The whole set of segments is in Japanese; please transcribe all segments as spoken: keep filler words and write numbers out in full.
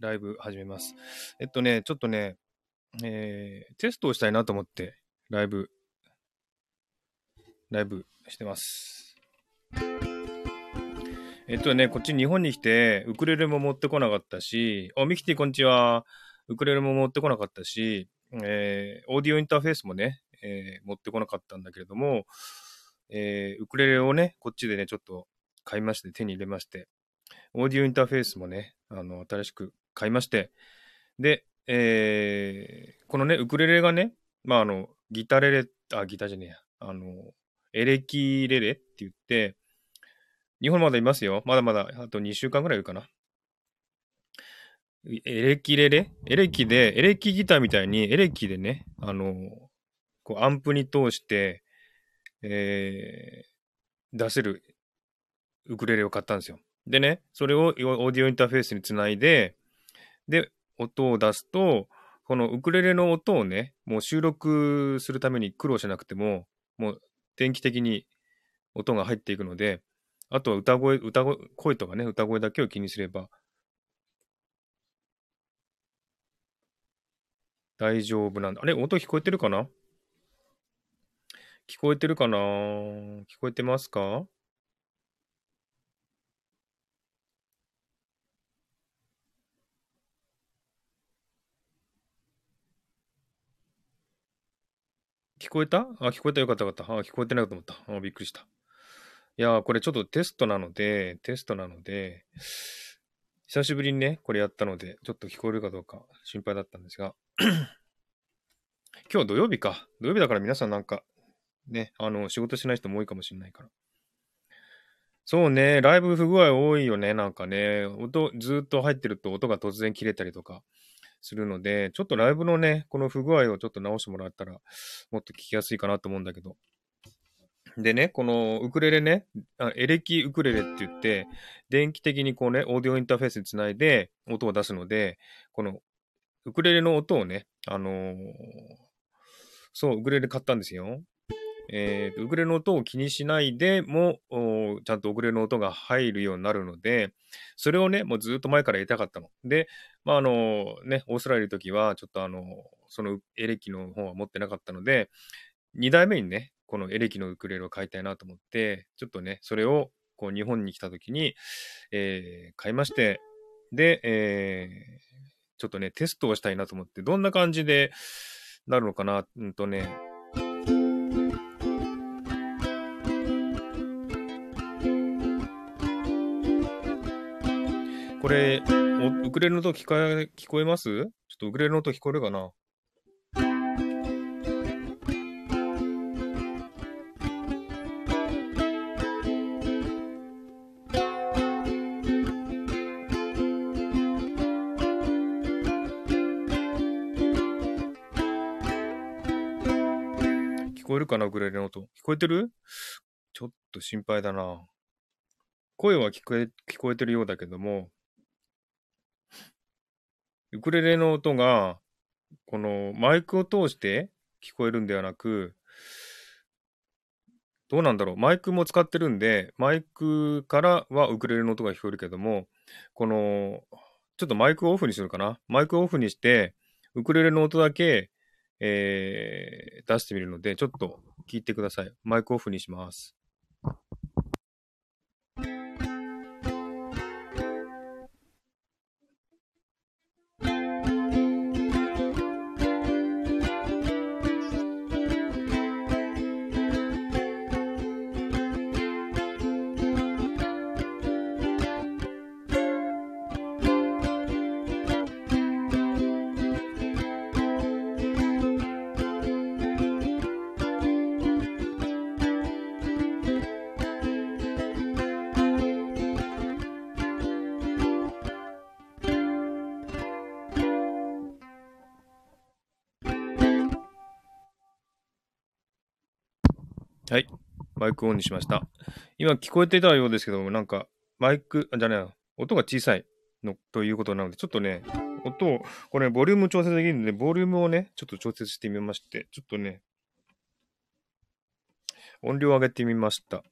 ライブ始めます。えっとね、ちょっとね、えー、テストをしたいなと思って、ライブ、ライブしてます。えっとね、こっち日本に来て、ウクレレも持ってこなかったし、お、ミキティこんにちは。ウクレレも持ってこなかったし、えー、オーディオインターフェースもね、えー、持ってこなかったんだけれども、えー、ウクレレをね、こっちでね、ちょっと買いまして、手に入れまして、オーディオインターフェースもね、あの、新しく買いまして、で、えー、このね、ウクレレがね、まあ、あの、ギタレレ、あ、ギタじゃねえや、あの、エレキレレって言って、日本まだいますよ。まだまだ、あとにしゅうかんぐらいいるかな。エレキレレエレキで、エレキギターみたいにエレキでね、あの、こうアンプに通して、えー、出せるウクレレを買ったんですよ。でね、それをオーディオインターフェースにつないで、で、音を出すと、このウクレレの音をね、もう収録するために苦労しなくても、もう電気的に音が入っていくので、あとは歌声、歌声、声とかね、歌声だけを気にすれば、大丈夫なんだ。あれ、音聞こえてるかな？聞こえてるかな？聞こえてますか？聞こえた？あ、聞こえた。よかったよかった。あ、聞こえてないと思った。あ、びっくりした。いやー、これちょっとテストなので、テストなので、久しぶりにね、これやったので、ちょっと聞こえるかどうか心配だったんですが、今日土曜日か。土曜日だから皆さんなんか、ね、あの、仕事しない人も多いかもしれないから。そうね、ライブ不具合多いよね、なんかね。音、ずっと入ってると音が突然切れたりとかするので、ちょっとライブのね、この不具合をちょっと直してもらったら、もっと聞きやすいかなと思うんだけど。でね、このウクレレね、エレキウクレレって言って、電気的にこうね、オーディオインターフェースにつないで音を出すので、このウクレレの音をね、あのー、そう、ウクレレ買ったんですよ。えー、ウクレレの音を気にしないでも、ちゃんとウクレレの音が入るようになるので、それをね、もうずっと前からやりたかったの。で、まあ、あのー、ね、オーストラリアの時は、ちょっとあのー、そのエレキの方は持ってなかったので、にだいめにね、このエレキのウクレレを買いたいなと思って、ちょっとね、それをこう日本に来た時に、えー、買いまして、で、えー、ちょっとね、テストをしたいなと思って、どんな感じでなるのかな、うんとね、これ、ウクレレの音聞か、聞こえます？ちょっとウクレレの音聞こえるかな？聞こえるかな？ウクレレの音聞こえてる？ちょっと心配だな。声は聞こえ、聞こえてるようだけども、ウクレレの音がこのマイクを通して聞こえるんではなく、どうなんだろう、マイクも使ってるんで、マイクからはウクレレの音が聞こえるけども、このちょっとマイクをオフにするかな。マイクをオフにしてウクレレの音だけえー、出してみるので、ちょっと聞いてください。マイクオフにします。はい。マイクオンにしました。今聞こえていたようですけども、なんか、マイク、じゃねえ、音が小さいのということなので、ちょっとね、音を、これ、ボリューム調節できるので、ボリュームをね、ちょっと調節してみまして、ちょっとね、音量を上げてみました。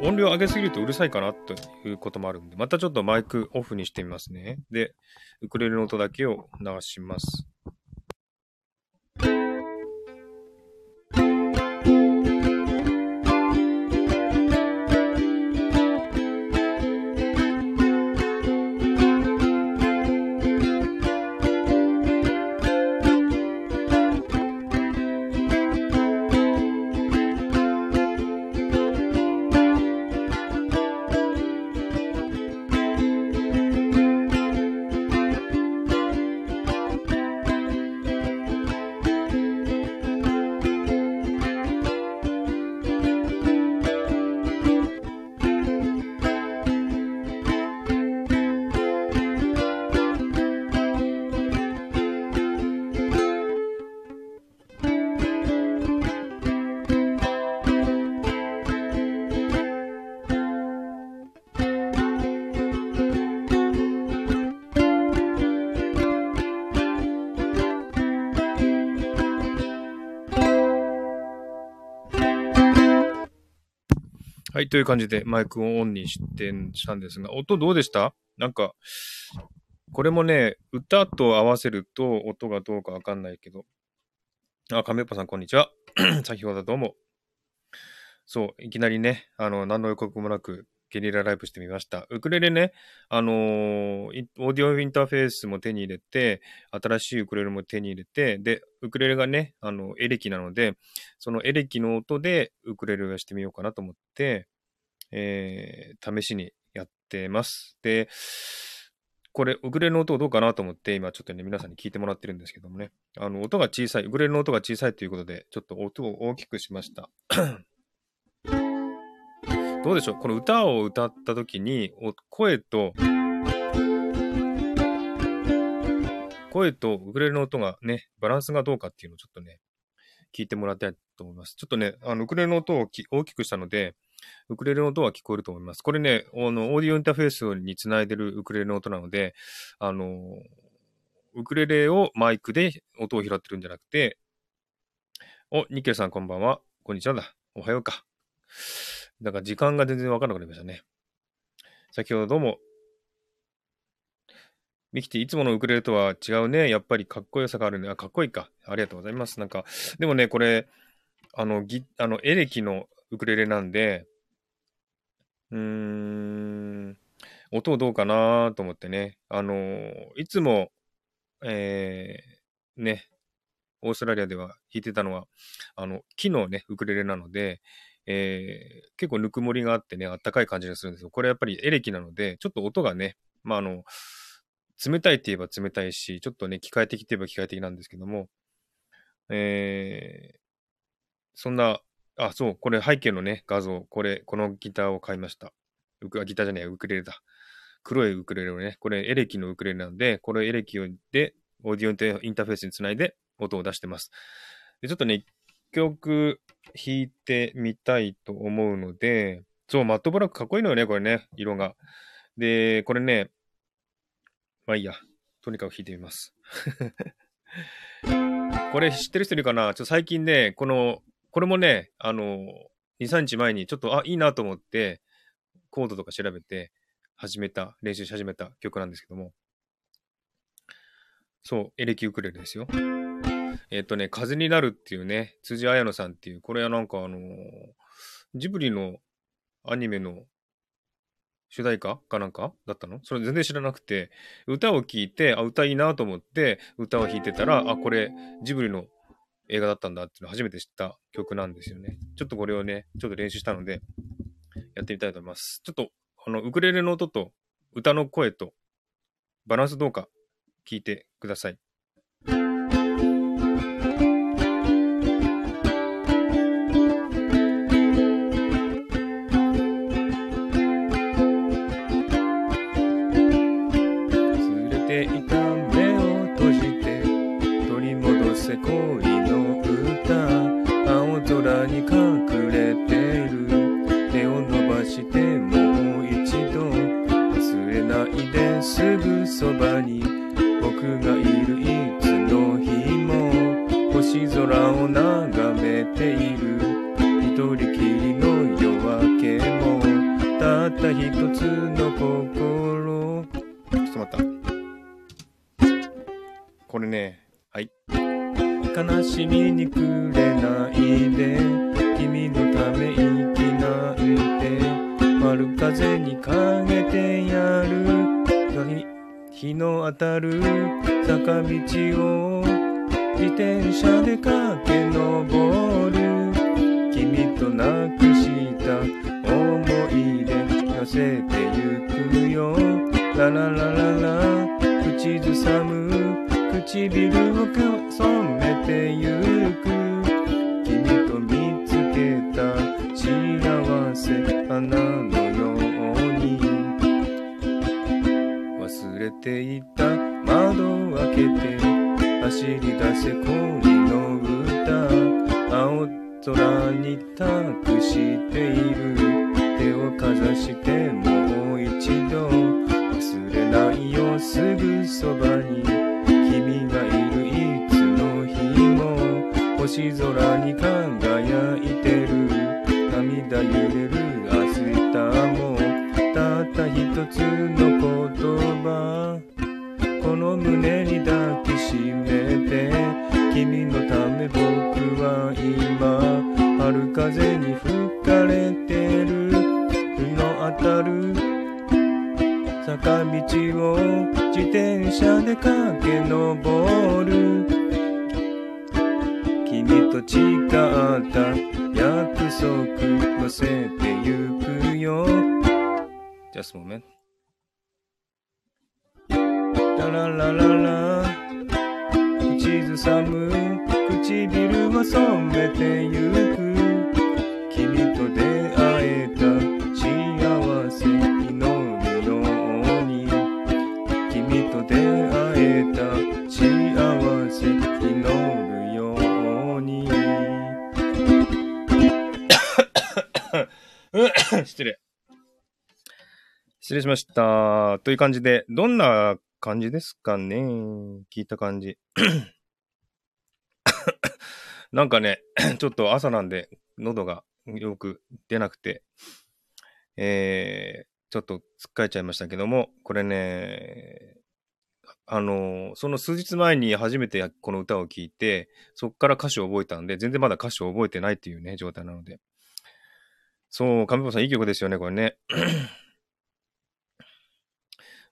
音量上げすぎるとうるさいかなということもあるんで、またちょっとマイクオフにしてみますね。で、ウクレレの音だけを流します。はい、という感じでマイクをオンにしてしたんですが、音どうでした？なんか、これもね、歌と合わせると音がどうかわかんないけど。あ、カメッパさん、こんにちは。先ほどどうも。そう、いきなりね、あの、何の予告もなくゲリラライブしてみました。ウクレレね、あのー、オーディオインターフェースも手に入れて、新しいウクレレも手に入れて、で、ウクレレがね、あの、エレキなので、そのエレキの音でウクレレをしてみようかなと思って、えー、試しにやってます。で、これ、ウクレレの音どうかなと思って、今ちょっとね、皆さんに聞いてもらってるんですけどもね、あの、音が小さい、ウクレレの音が小さいということで、ちょっと音を大きくしました。どうでしょう？この歌を歌った時に、声と、声とウクレレの音がね、バランスがどうかっていうのをちょっとね、聞いてもらいたいと思います。ちょっとね、あの、ウクレレの音を大きくしたので、ウクレレの音は聞こえると思います。これね、あのオーディオインターフェースにつないでるウクレレの音なので、あのウクレレをマイクで音を拾ってるんじゃなくて、お、ニッケルさんこんばんは。こんにちはだ。おはようか。なんか時間が全然わからなくなりましたね。先ほどどうも。ミキティ、いつものウクレレとは違うね。やっぱりかっこよさがあるね。あ、かっこいいか。ありがとうございます。なんか、でもね、これ、あの、ギ、あのエレキのウクレレなんで、うーん、音どうかなと思ってね、あのいつも、えー、ね、オーストラリアでは弾いてたのは、あの、木のね、ウクレレなので、えー、結構ぬくもりがあってね、あったかい感じがするんですよ。これやっぱりエレキなので、ちょっと音がね、まあ、あの、冷たいって言えば冷たいし、ちょっとね、機械的って言えば機械的なんですけども、えー、そんな、あ、そう、これ背景のね、画像、これ、このギターを買いました。ウク、ギターじゃない、ウクレレだ。黒いウクレレをね、これエレキのウクレレなんで、これエレキで、オーディオインターフェースにつないで音を出してます。で、ちょっとね、一曲弾いてみたいと思うので、そう、マットブラックかっこいいのよね、これね、色が。で、これね、まあいいや、とにかく弾いてみます。これ知ってる人いるかな？ちょっと最近ね、この、これもね、あのー、に、みっかまえにちょっと、あ、いいなと思って、コードとか調べて、始めた、練習し始めた曲なんですけども。そう、エレキウクレレですよ。えっとね、風になるっていうね、辻彩乃さんっていう、これはなんかあのー、ジブリのアニメの主題歌かなんかだったの？それ全然知らなくて、歌を聴いて、あ、歌いいなと思って、歌を弾いてたら、あ、これ、ジブリの映画だったんだっていうのを初めて知った曲なんですよね。ちょっとこれをね、ちょっと練習したので、やってみたいと思います。ちょっと、あの、ウクレレの音と、歌の声と、バランスどうか、聞いてください。眺めている一人きりの夜明けもちょっと待った。これね、はい。悲しみにくれないで、君のため息泣いて、丸風にかけてやる。日の当たる坂道を自転車で駆け上る。君となくした思い出痩せてゆくよ。ラララララ、口ずさむ唇を染めてゆく。君と見つけた幸せ、花のように忘れていた。窓を開けて走り出せ恋の歌。青空に託している。手をかざしてもう一度、忘れないよすぐそばに君がいる。いつの日も星空に輝いてる。涙揺れる明日も、たった一つの言葉。この胸に抱きしめて、君のため僕は今春風に吹かれてる。日の当たる坂道を自転車で駆け上る。君と誓った約束乗せてゆくよ。Just a moment。ラララララ、口ずさむ唇は染めてゆく。君と出会えた幸せ祈るように。君と出会えた幸せ祈るように。失礼失礼しましたという感じで、どんな感じですかね、聞いた感じ。なんかね、ちょっと朝なんで喉がよく出なくて、えー、ちょっとつっかえちゃいましたけども、これね、あのその数日前に初めてこの歌を聴いて、そっから歌詞を覚えたんで、全然まだ歌詞を覚えてないっていうね状態なので。そう、上本さんいい曲ですよねこれね。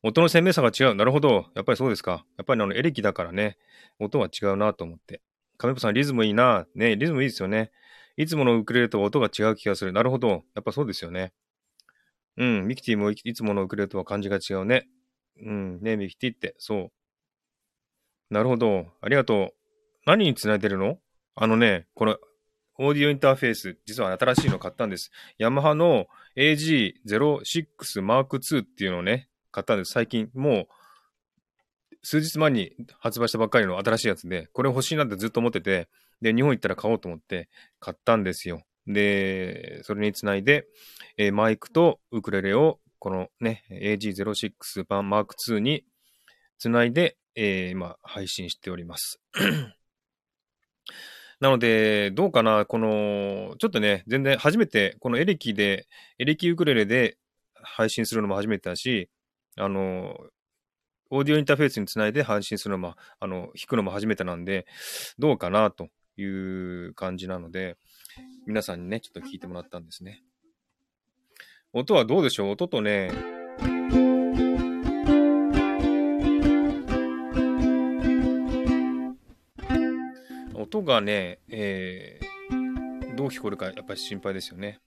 音の鮮明さが違う。なるほど。やっぱりそうですか。やっぱりあのエレキだからね、音は違うなと思って。カメポさん、リズムいいな。ね、リズムいいですよね。いつものウクレレとは音が違う気がする。なるほど。やっぱそうですよね。うん。ミキティもいつものウクレレとは感じが違うね。うん。ね、ミキティって。そう。なるほど。ありがとう。何につないでるの？あのね、このオーディオインターフェース、実は新しいの買ったんです。ヤマハの エージーゼロろくエムツー っていうのをね、買ったんです。最近もう数日前に発売したばっかりの新しいやつで、これ欲しいなってずっと思ってて、で日本行ったら買おうと思って買ったんですよ。でそれにつないで、えー、マイクとウクレレをこのね エージーゼロろくエムツー につないで、えー、今配信しております。なのでどうかな、このちょっとね、全然初めてこのエレキでエレキウクレレで配信するのも初めてだし、あの、オーディオインターフェースにつないで配信するのも、あの、弾くのも初めてなんで、どうかなという感じなので、皆さんにね、ちょっと聞いてもらったんですね。音はどうでしょう？音とね、音がね、えー、どう聞こえるか、やっぱり心配ですよね。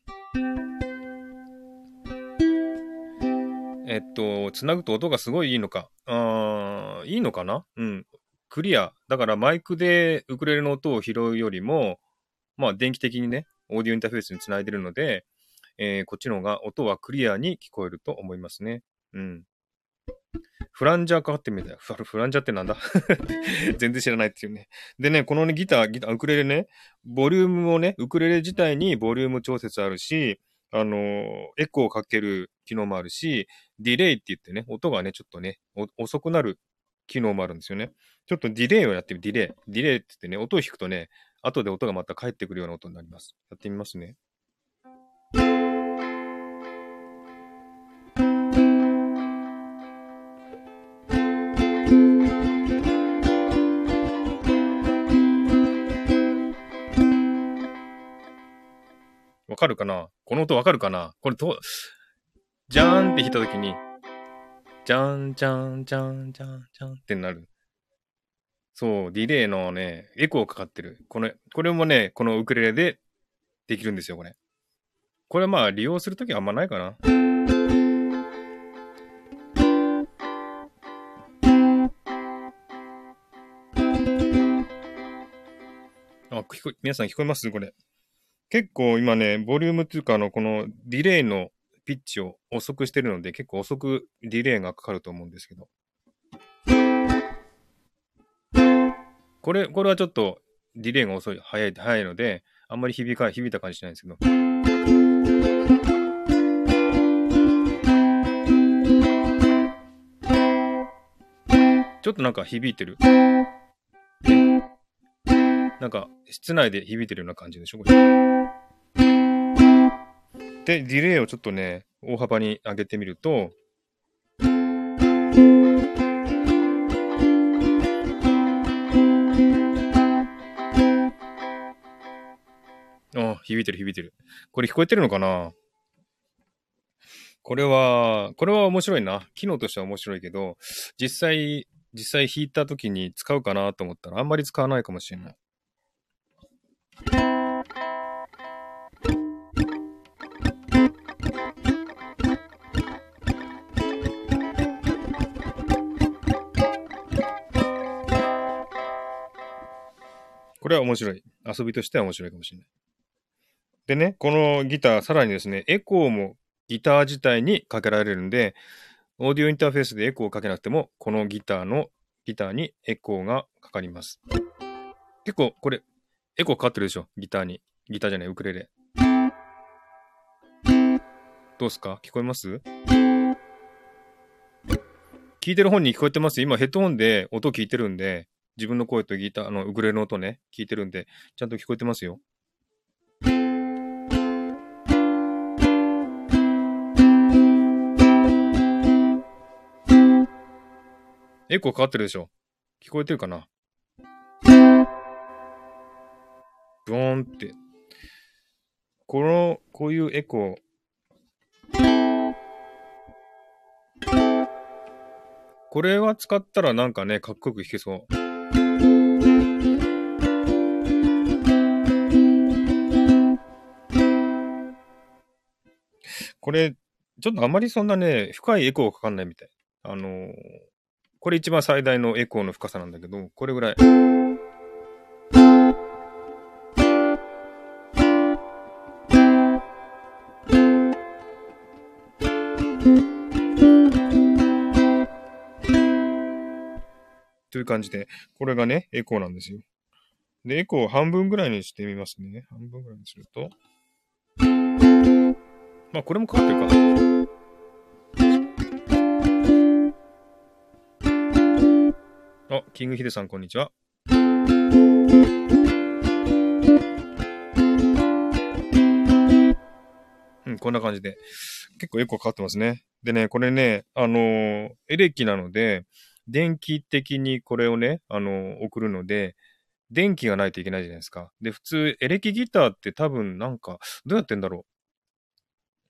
えっと、つなぐと音がすごいいいのか。あー、いいのかな？うん。クリア。だからマイクでウクレレの音を拾うよりも、まあ電気的にね、オーディオインターフェースにつないでるので、えー、こっちの方が音はクリアに聞こえると思いますね。うん。フランジャーかかってみたい。フラ、フランジャーってなんだ？全然知らないっていうね。でね、このね、ギター、ギター、ウクレレね、ボリュームもね、ウクレレ自体にボリューム調節あるし、あの、エコーをかける機能もあるし、ディレイって言ってね、音がね、ちょっとね、遅くなる機能もあるんですよね。ちょっとディレイをやってみる、ディレイ。ディレイって言ってね、音を弾くとね、後で音がまた返ってくるような音になります。やってみますね。かるかな、この音わかるかな、これと、じゃーんって弾いたときに、じゃんじゃんじゃんじゃんじゃんってなる。そう、ディレイのね、エコーかかってる。この、これもね、このウクレレでできるんですよ、これ。これまあ利用するときはあんまないかな。あ、聞こえ、皆さん聞こえます？これ。結構今ね、ボリュームというか、あの、このディレイのピッチを遅くしてるので、結構遅くディレイがかかると思うんですけど。これ、これはちょっとディレイが遅い、早い、早いので、あんまり響か、響いた感じしないんですけど。ちょっとなんか響いてる。なんか室内で響いてるような感じでしょ、これ。で、ディレイをちょっとね、大幅に上げてみると、あ、響いてる響いてる。これ聞こえてるのかな？これは、これは面白いな。機能としては面白いけど、実際、実際弾いた時に使うかなと思ったら、あんまり使わないかもしれない。これは面白い。遊びとしては面白いかもしれない。でね、このギター、さらにですね、エコーもギター自体にかけられるんで、オーディオインターフェースでエコーをかけなくても、このギターの、ギターにエコーがかかります。結構これ、エコーかかってるでしょ、ギターに。ギターじゃない、ウクレレ。どうすか？聞こえます？聞いてる本に聞こえてます？今ヘッドホンで音聞いてるんで、自分の声とギター、あの、ウクレレの音ね、聞いてるんで、ちゃんと聞こえてますよ。エコーかかってるでしょ。聞こえてるかな？ブーンって。この、こういうエコー。これは使ったらなんかね、かっこよく弾けそう。これ、ちょっとあまりそんなね、深いエコーかかんないみたい。あのーこれ一番最大のエコーの深さなんだけど、これぐらい。という感じで、これがね、エコーなんですよ。で、エコーを半分ぐらいにしてみますね。半分ぐらいにすると。まあ、これもかかってるか。あ、キングヒデさん、こんにちは。うん、こんな感じで。結構エコーかかってますね。でね、これね、あのー、エレキなので、電気的にこれをね、あのー、送るので、電気がないといけないじゃないですか。で、普通、エレキギターって多分なんか、どうやってんだろ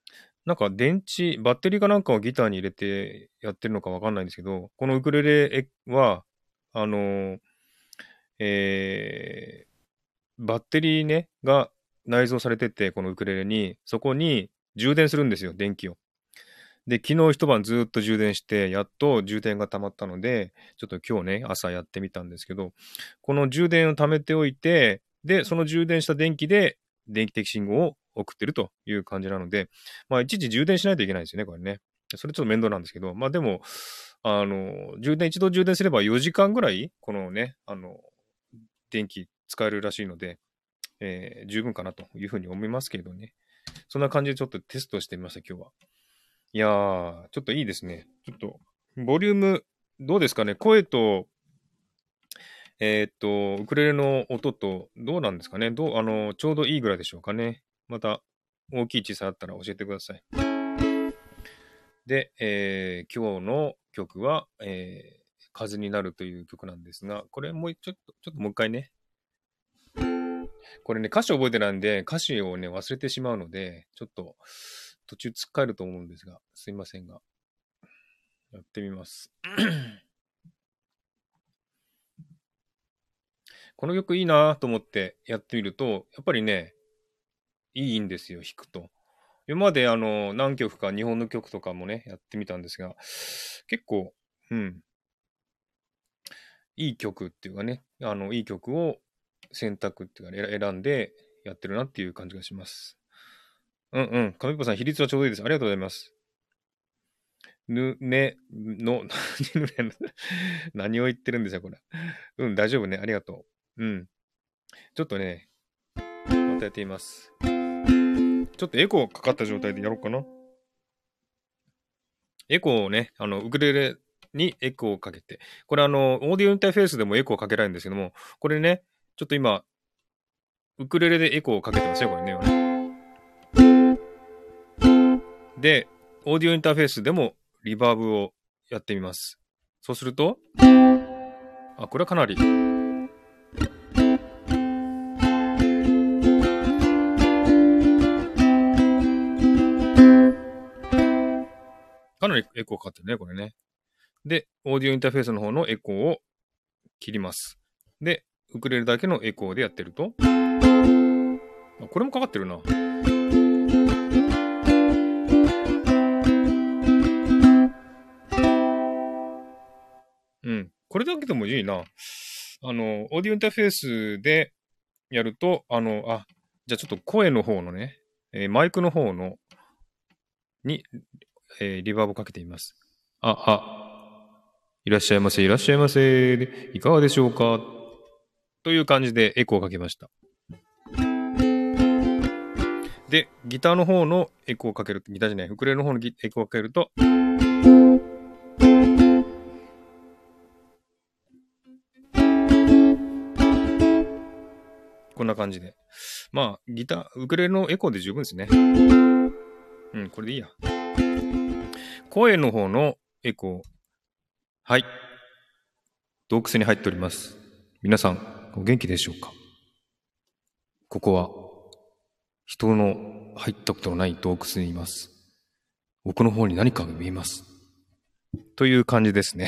う。なんか電池、バッテリーかなんかをギターに入れてやってるのかわかんないんですけど、このウクレレは、あのーえー、バッテリー、ね、が内蔵されてて、このウクレレに、そこに充電するんですよ、電気を。で、昨日一晩ずっと充電して、やっと充電が溜まったので、ちょっと今日ね、朝やってみたんですけど、この充電を溜めておいて、で、その充電した電気で電気的信号を送ってるという感じなので、まあ、いちいち充電しないといけないんですよね、これね。それちょっと面倒なんですけど、まあでも、あの、充電、一度充電すればよじかんぐらい、このね、あの、電気使えるらしいので、えー、十分かなというふうに思いますけれどね。そんな感じでちょっとテストしてみました、今日は。いやー、ちょっといいですね。ちょっと、ボリューム、どうですかね、声と、えー、っと、ウクレレの音と、どうなんですかね、どう、あの、ちょうどいいぐらいでしょうかね。また、大きい小さいあったら教えてください。で、えー、今日の曲は、えー、風になるという曲なんですが、これもうちょっと、ちょっともう一回ね。これね、歌詞覚えてないんで、歌詞をね、忘れてしまうので、ちょっと途中突っかえると思うんですが、すいませんが。やってみます。この曲いいなと思ってやってみると、やっぱりね、いいんですよ、弾くと。今まであの、何曲か日本の曲とかもね、やってみたんですが、結構、うん。いい曲っていうかね、あの、いい曲を選択っていうか、選んでやってるなっていう感じがします。うんうん。上彦さん、比率はちょうどいいです。ありがとうございます。ぬ、ね、の、何を言ってるんですよ、これ。うん、大丈夫ね。ありがとう。うん。ちょっとね、またやってみます。ちょっとエコーかかった状態でやろうかな。エコーをね、あの、ウクレレにエコーをかけて。これあの、オーディオインターフェースでもエコーかけられるんですけども、これね、ちょっと今、ウクレレでエコーをかけてますよ、これね。で、オーディオインターフェースでもリバーブをやってみます。そうすると、あ、これはかなり。かなりエコーかかってるね、これね。で、オーディオインターフェースの方のエコーを切ります。で、ウクレレだけのエコーでやってると、あ、これもかかってるな。うん。これだけでもいいな。あの、オーディオインターフェースでやると、あの、あ、じゃあちょっと声の方のね、えー、マイクの方の、に、えー、リバーブをかけてみます。あ、あ、いらっしゃいませ、いらっしゃいませ、で、いかがでしょうかという感じでエコーをかけました。で、ギターの方のエコーをかける、ギターじゃない、ウクレレの方のエコーをかけると、こんな感じで。まあ、ギター、ウクレレのエコーで十分ですね。うん、これでいいや。声の方のエコー。はい。洞窟に入っております。皆さん、お元気でしょうか？ここは、人の入ったことのない洞窟にいます。奥の方に何かが見えます。という感じですね。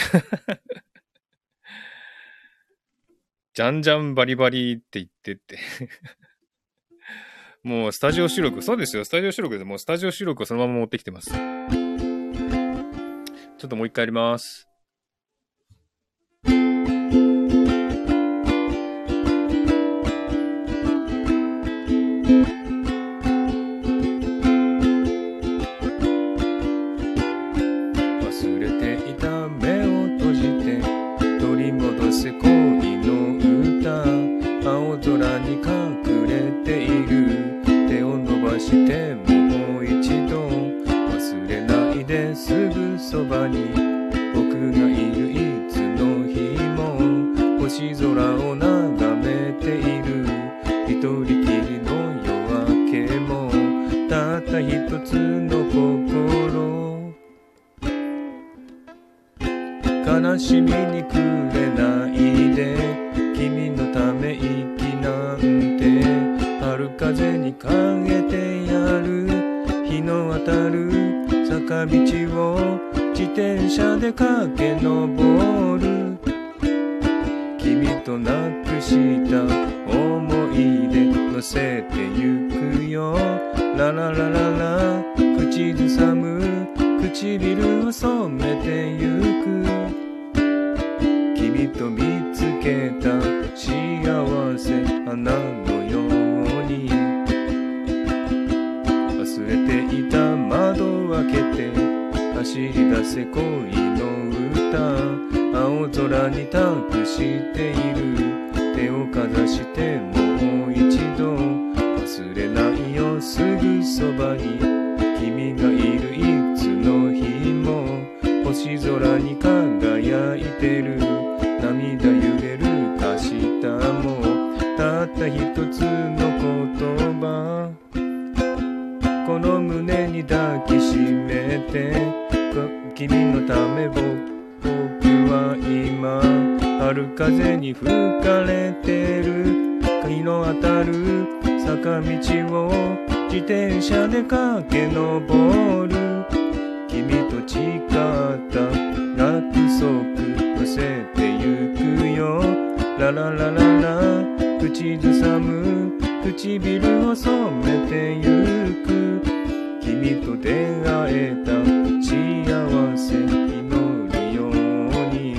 じゃんじゃんバリバリって言ってって。もうスタジオ収録、そうですよ、スタジオ収録でもうスタジオ収録をそのまま持ってきてます。ちょっともう一回やります。そばに僕がいるいつの日も星空を眺めている一人きりの夜明けもたった一つの心悲しみに暮れないで君のため息なんて春風にかけてやる日の当たる坂道を自転車で駆け上る君となくした思い出乗せてゆくよラララララ口ずさむ唇を染めてゆく君と見つけた幸せ花のように忘れていた窓を開けて走り出せ恋の歌青空に託している手をかざしてもう一度忘れないよすぐそばに君がいるいつの日も星空に輝いてる涙揺れる明日もたった一つの言葉この胸に抱きしめて君のため僕は今春風に吹かれてる日の当たる坂道を自転車で駆け上る。君と誓った約束伏せてゆくよ。ラララララ口ずさむ唇を染めてゆく。君と出会えた幸せ祈るように。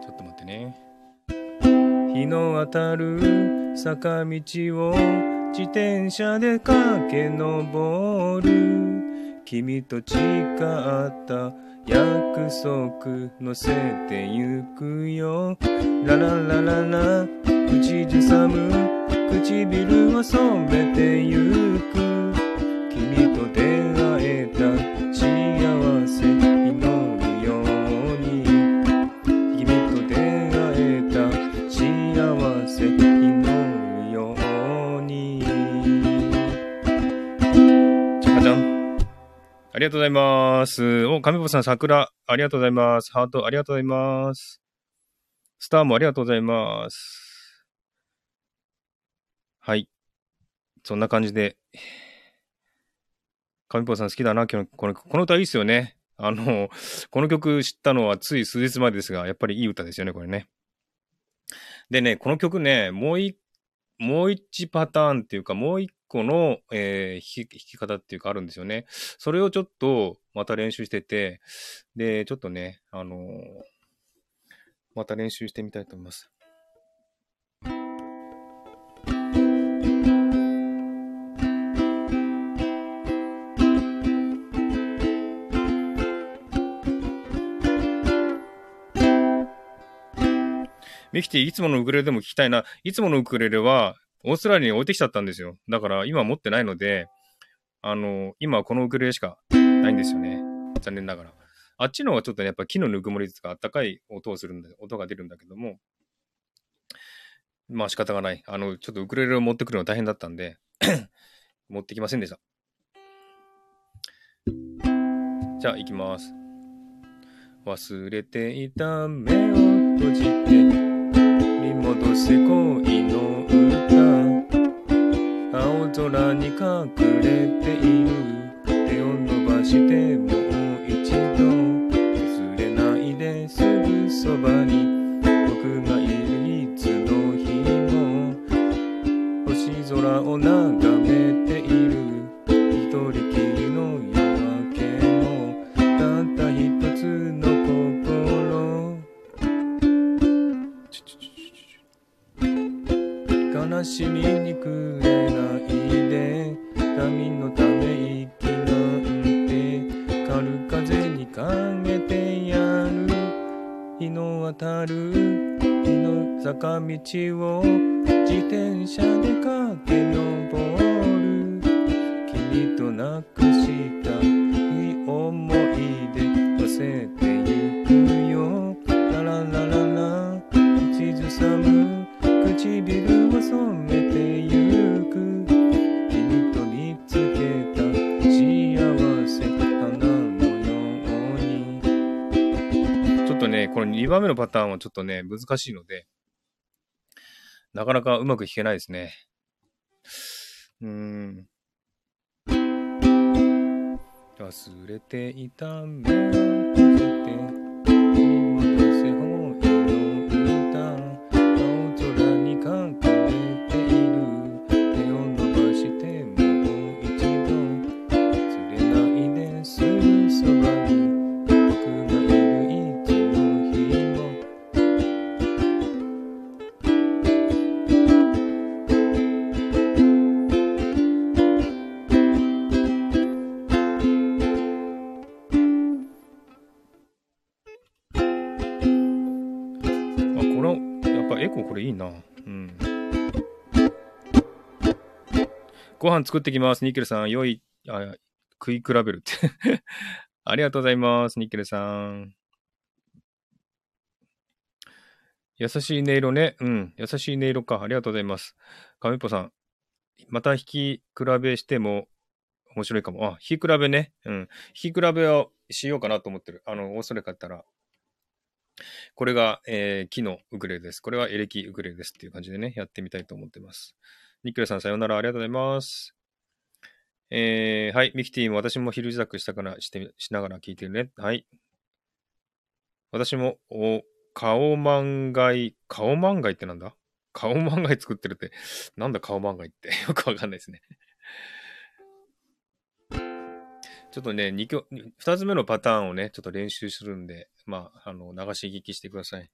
ちょっと待ってね。日の当たる坂道を自転車で駆け上る。君と誓った約束乗せてゆくよ。ラララララ口ずさむ唇を染めてゆく。君と出会えた幸せ祈るように。君と出会えた幸せ祈る。ありがとうございます。お、神保さん、桜、ありがとうございます。ハート、ありがとうございます。スターもありがとうございます。はい。そんな感じで。神保さん好きだな、今日この、この歌いいですよね。あの、この曲知ったのはつい数日前ですが、やっぱりいい歌ですよね、これね。でね、この曲ね、もう一、もう一パターンっていうか、もう一個の、えー、弾き方っていうかあるんですよね。それをちょっとまた練習してて、で、ちょっとね、あのー、また練習してみたいと思います。ミキティ、いつものウクレレでも聞きたいな。いつものウクレレは、オーストラリアに置いてきちゃったんですよ。だから、今持ってないので、あの、今はこのウクレレしかないんですよね。残念ながら。あっちの方がちょっとね、やっぱ木のぬくもりとかあったかい音をするんで、音が出るんだけども、まあ仕方がない。あの、ちょっとウクレレを持ってくるの大変だったんで、持ってきませんでした。じゃあ、行きます。忘れていた目を閉じて、戻せ恋の歌。青空に隠れている。手を伸ばしてもう一度。譲れないですぐそばに。僕がいるいつの日も。星空を眺めている。一人きりの夜明けも。たった一つの悲しみにくれないで。民のため息なんて軽風にかけてやる。日の当たる日の坂道を自転車で駆け上る。君となくしたい思い出乗せてゆくよ。ラララララ口ずさむ唇を染めてゆく。君と見つけた幸せ花のように。ちょっとね、このにばんめのパターンはちょっとね難しいのでなかなかうまく弾けないですね。うーん。忘れていた目を閉じてご飯作ってきます。ニッケルさん、良い、あ、食い比べるって。ありがとうございます、ニッケルさん。優しい音色ね。うん、優しい音色か。ありがとうございます。かみぽさん、また弾き比べしても面白いかも。あ、弾き比べね。うん、弾き比べをしようかなと思ってる。あの、オーストラリア買ったら。これが、えー、木のウクレレです。これはエレキウクレレですっていう感じでね、やってみたいと思ってます。ニックラさん、さようなら、ありがとうございます。えー、はい、ミキティも私も昼自宅したからしてしながら聞いてるね。はい。私も、お、顔まんがい、顔まんがいってなんだ？顔まんがい作ってるって、なんだ顔まんがいって。よくわかんないですね。ちょっとね、にきょ、ふたつめのパターンをね、ちょっと練習するんで、まあ、あの、流し聞きしてください。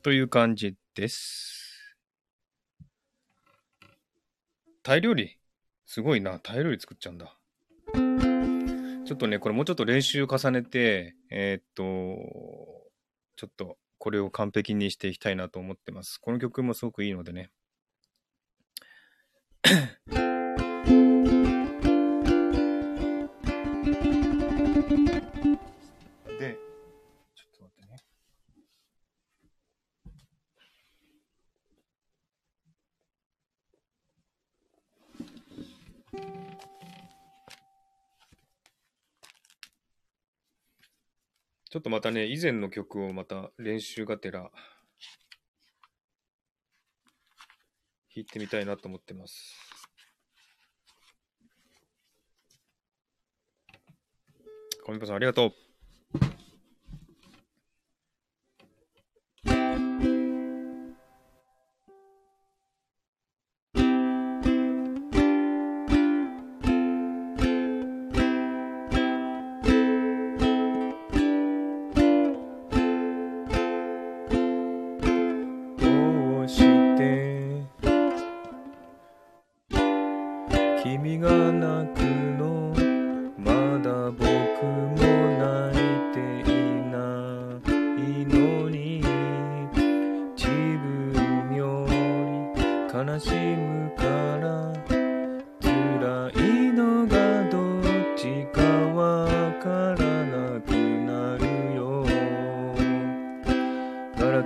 という感じです。タイ料理すごいな。タイ料理作っちゃうんだ。ちょっとね、これもうちょっと練習重ねて、えー、っと、ちょっとこれを完璧にしていきたいなと思ってます。この曲もすごくいいのでね。ちょっとまたね、以前の曲をまた練習がてら弾いてみたいなと思ってます。コミパさんありがとう。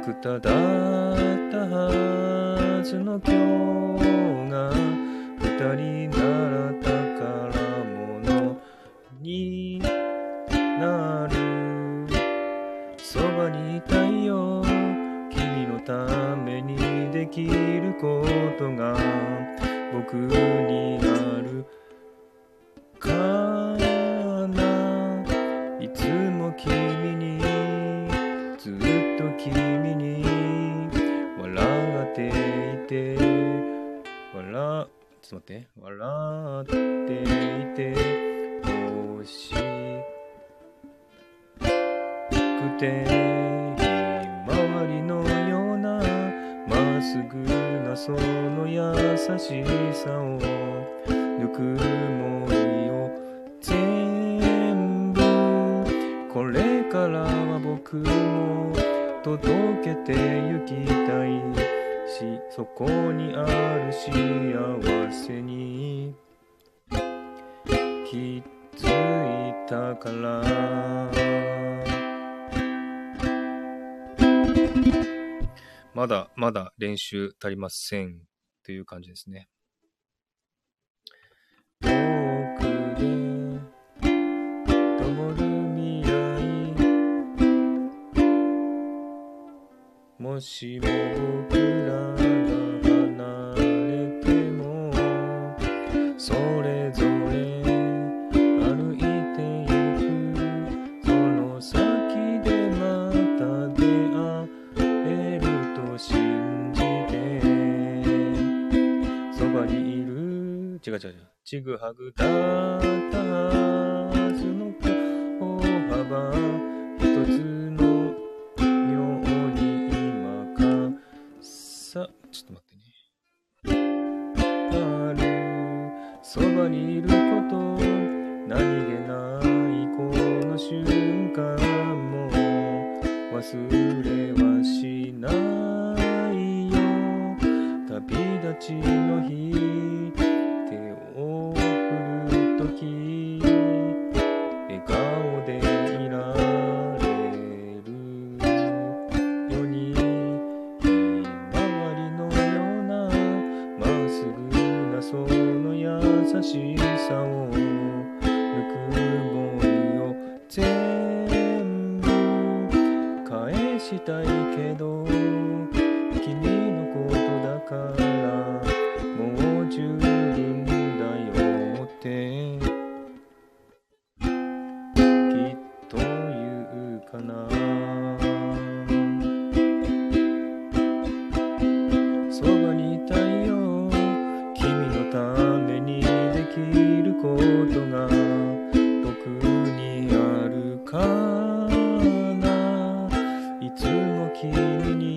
くただったはずの今日が二人なら宝物になる。そばにいたいよ、君のためにできることが僕にあるかな。いつも君にずっと君に笑っていて笑ちょっと待って笑っていて欲しくて、ひまわりのようなまっすぐなその優しさをぬくもりを全部これからは僕も届けてゆきたいし、そこにある幸せに気づいたから。まだまだ練習足りませんという感じですね。遠くで灯る未来、もしも僕らが離れてもそれぞれ歩いてゆく、その先でまた出会う信じて、そばにいる違う違う違うちぐはぐだったはずの歩幅一つのように今かさちょっと待ってねある。そばにいること、何気ないこの瞬間も忘れはしない旅立ちの日、手を振るとき笑顔でいられるように、ひまわりのようなまっすぐなその優しさをぬくもりを全部返したいけど、君もう十分だよってきっと言うかな。そばにいたいよ、君のためにできることが僕にあるかな。いつも君に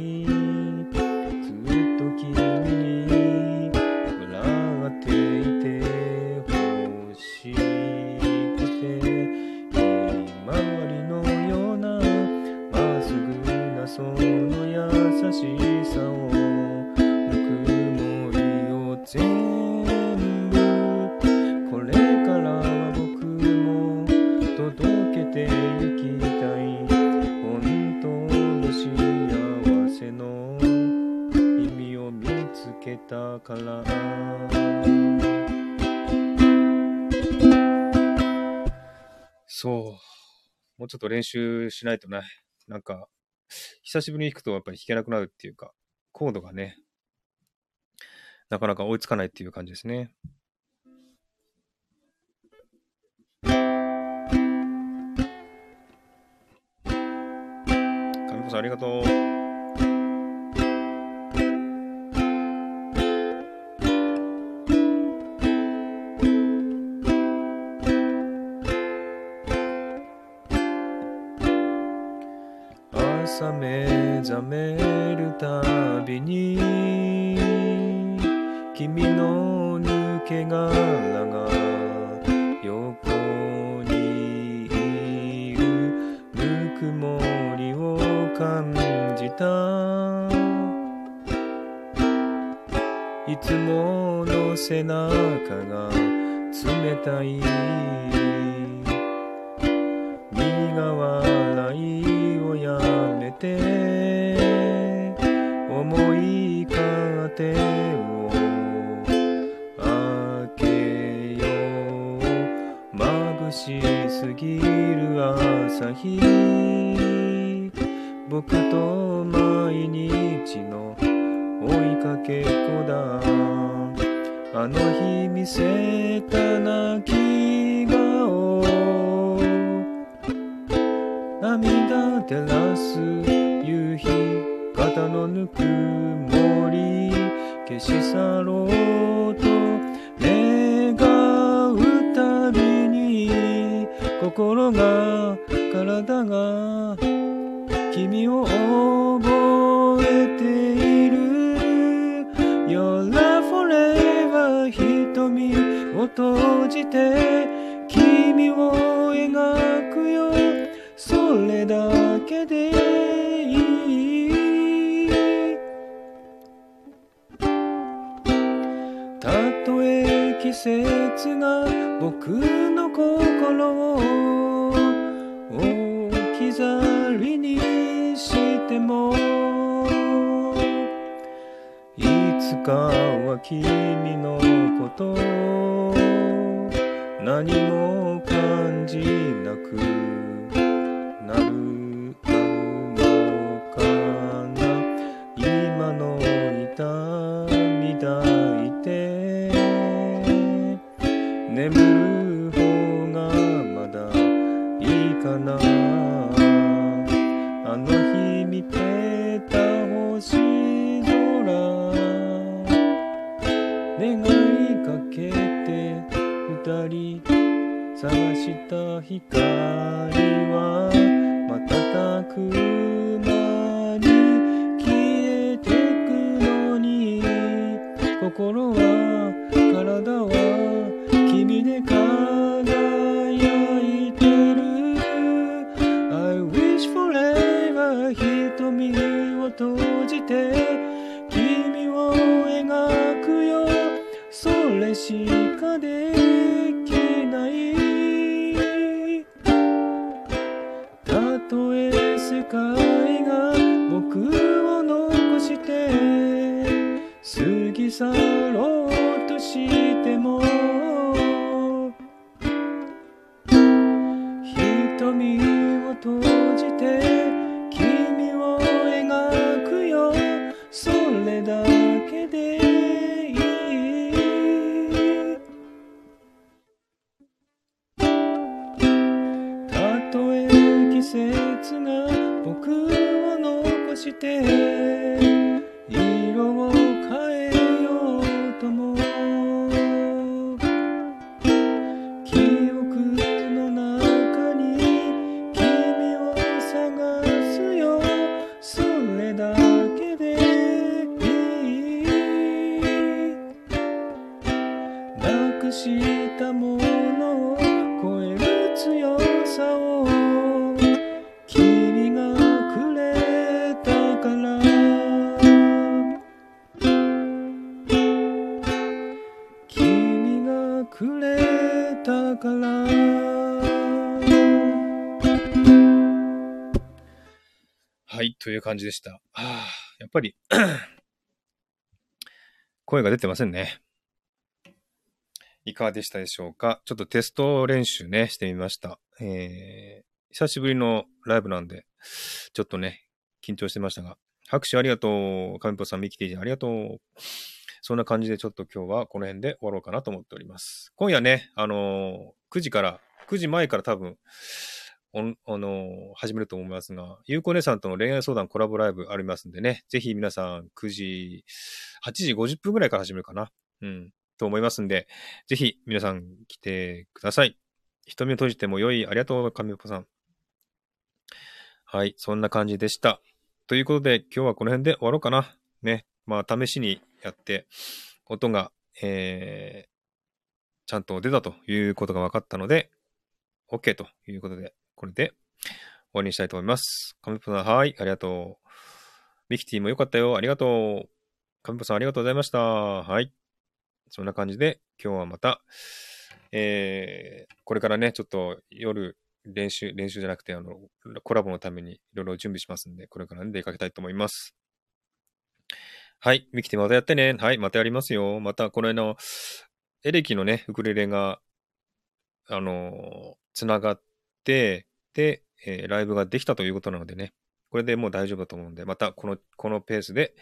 その優しさをぬくもりを全部これからは僕も届けてゆきたい、本当の幸せの意味を見つけたから。そう、もうちょっと練習しないとね、なんか久しぶりに弾くとやっぱり弾けなくなるっていうか、コードがねなかなか追いつかないっていう感じですね。神子さんありがとう。朝目覚めるたびに君の抜け殻が横にいる、ぬくもりを感じた、いつもの背中が冷たい、苦笑いをやめて手を開けよう、眩しすぎる朝日、僕と毎日の追いかけっこだ。あの日見せた泣き顔、涙照らす夕日、肩のぬくもり消し去ろうと願うたびに、心が体が君を覚えている。 Your love forever、 瞳を閉じて君を描くよ、それだけでいい。たとえ季節が僕の心を置き去りにしても、いつかは君のことを何も感じなくなるのかな。今の痛み抱いて眠る方がまだいいかな。あの日見てた星、願いかけて二人探した光は瞬く間に消えてくのに、心は体は君で輝いてる。 I wish forever、 瞳を閉じて君を描くよ、それしかできない。たとえ世界が僕を残して過ぎ去ろうとしても、瞳を閉じて君を描くよ、それだけで僕を残して色を変えようとも、記憶の中に君を探すよ、それだけでいい。なくしたものを超える強さをくれたから。はい、という感じでした。あ、やっぱり声が出てませんね。いかがでしたでしょうか。ちょっとテスト練習ね、してみました。えー、久しぶりのライブなんで、ちょっとね、緊張してましたが、拍手ありがとう。かみぽさん、ミキティジンありがとう。そんな感じでちょっと今日はこの辺で終わろうかなと思っております。今夜ね、あのー、くじから、くじまえから多分、おあのー、始めると思いますが、ゆうこ姉さんとの恋愛相談コラボライブありますんでね、ぜひ皆さんくじ、はちじごじゅっぷんぐらいから始めるかな、うん、と思いますんで、ぜひ皆さん来てください。瞳を閉じても良い、ありがとう、かみぽさん。はい、そんな感じでした。ということで、今日はこの辺で終わろうかな。ね、まあ、試しに、やって音が、えー、ちゃんと出たということが分かったので OK ということで、これで終わりにしたいと思います。かみぽさん、はい、ありがとう。ミキティもよかったよ、ありがとう。かみぽさん、ありがとうございました。はい、そんな感じで今日はまた、えー、これからね、ちょっと夜練習練習じゃなくて、あのコラボのためにいろいろ準備しますんで、これから、ね、出かけたいと思います。はい、ミキティまたやってね。はい、またやりますよ。また、この間の、エレキのね、ウクレレが、あの、つながって、で、えーライブができたということなのでね、これでもう大丈夫だと思うんで、またこの、このペースで、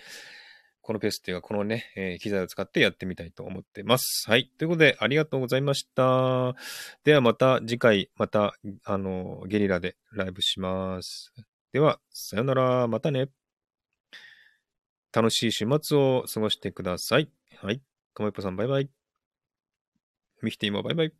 このペースっていうか、このね、えー機材を使ってやってみたいと思ってます。はい。ということで、ありがとうございました。ではまた次回、また、あの、ゲリラでライブします。では、さよなら。またね。楽しい週末を過ごしてください。はい。かもいっぽさん、バイバイ。ミキティもバイバイ。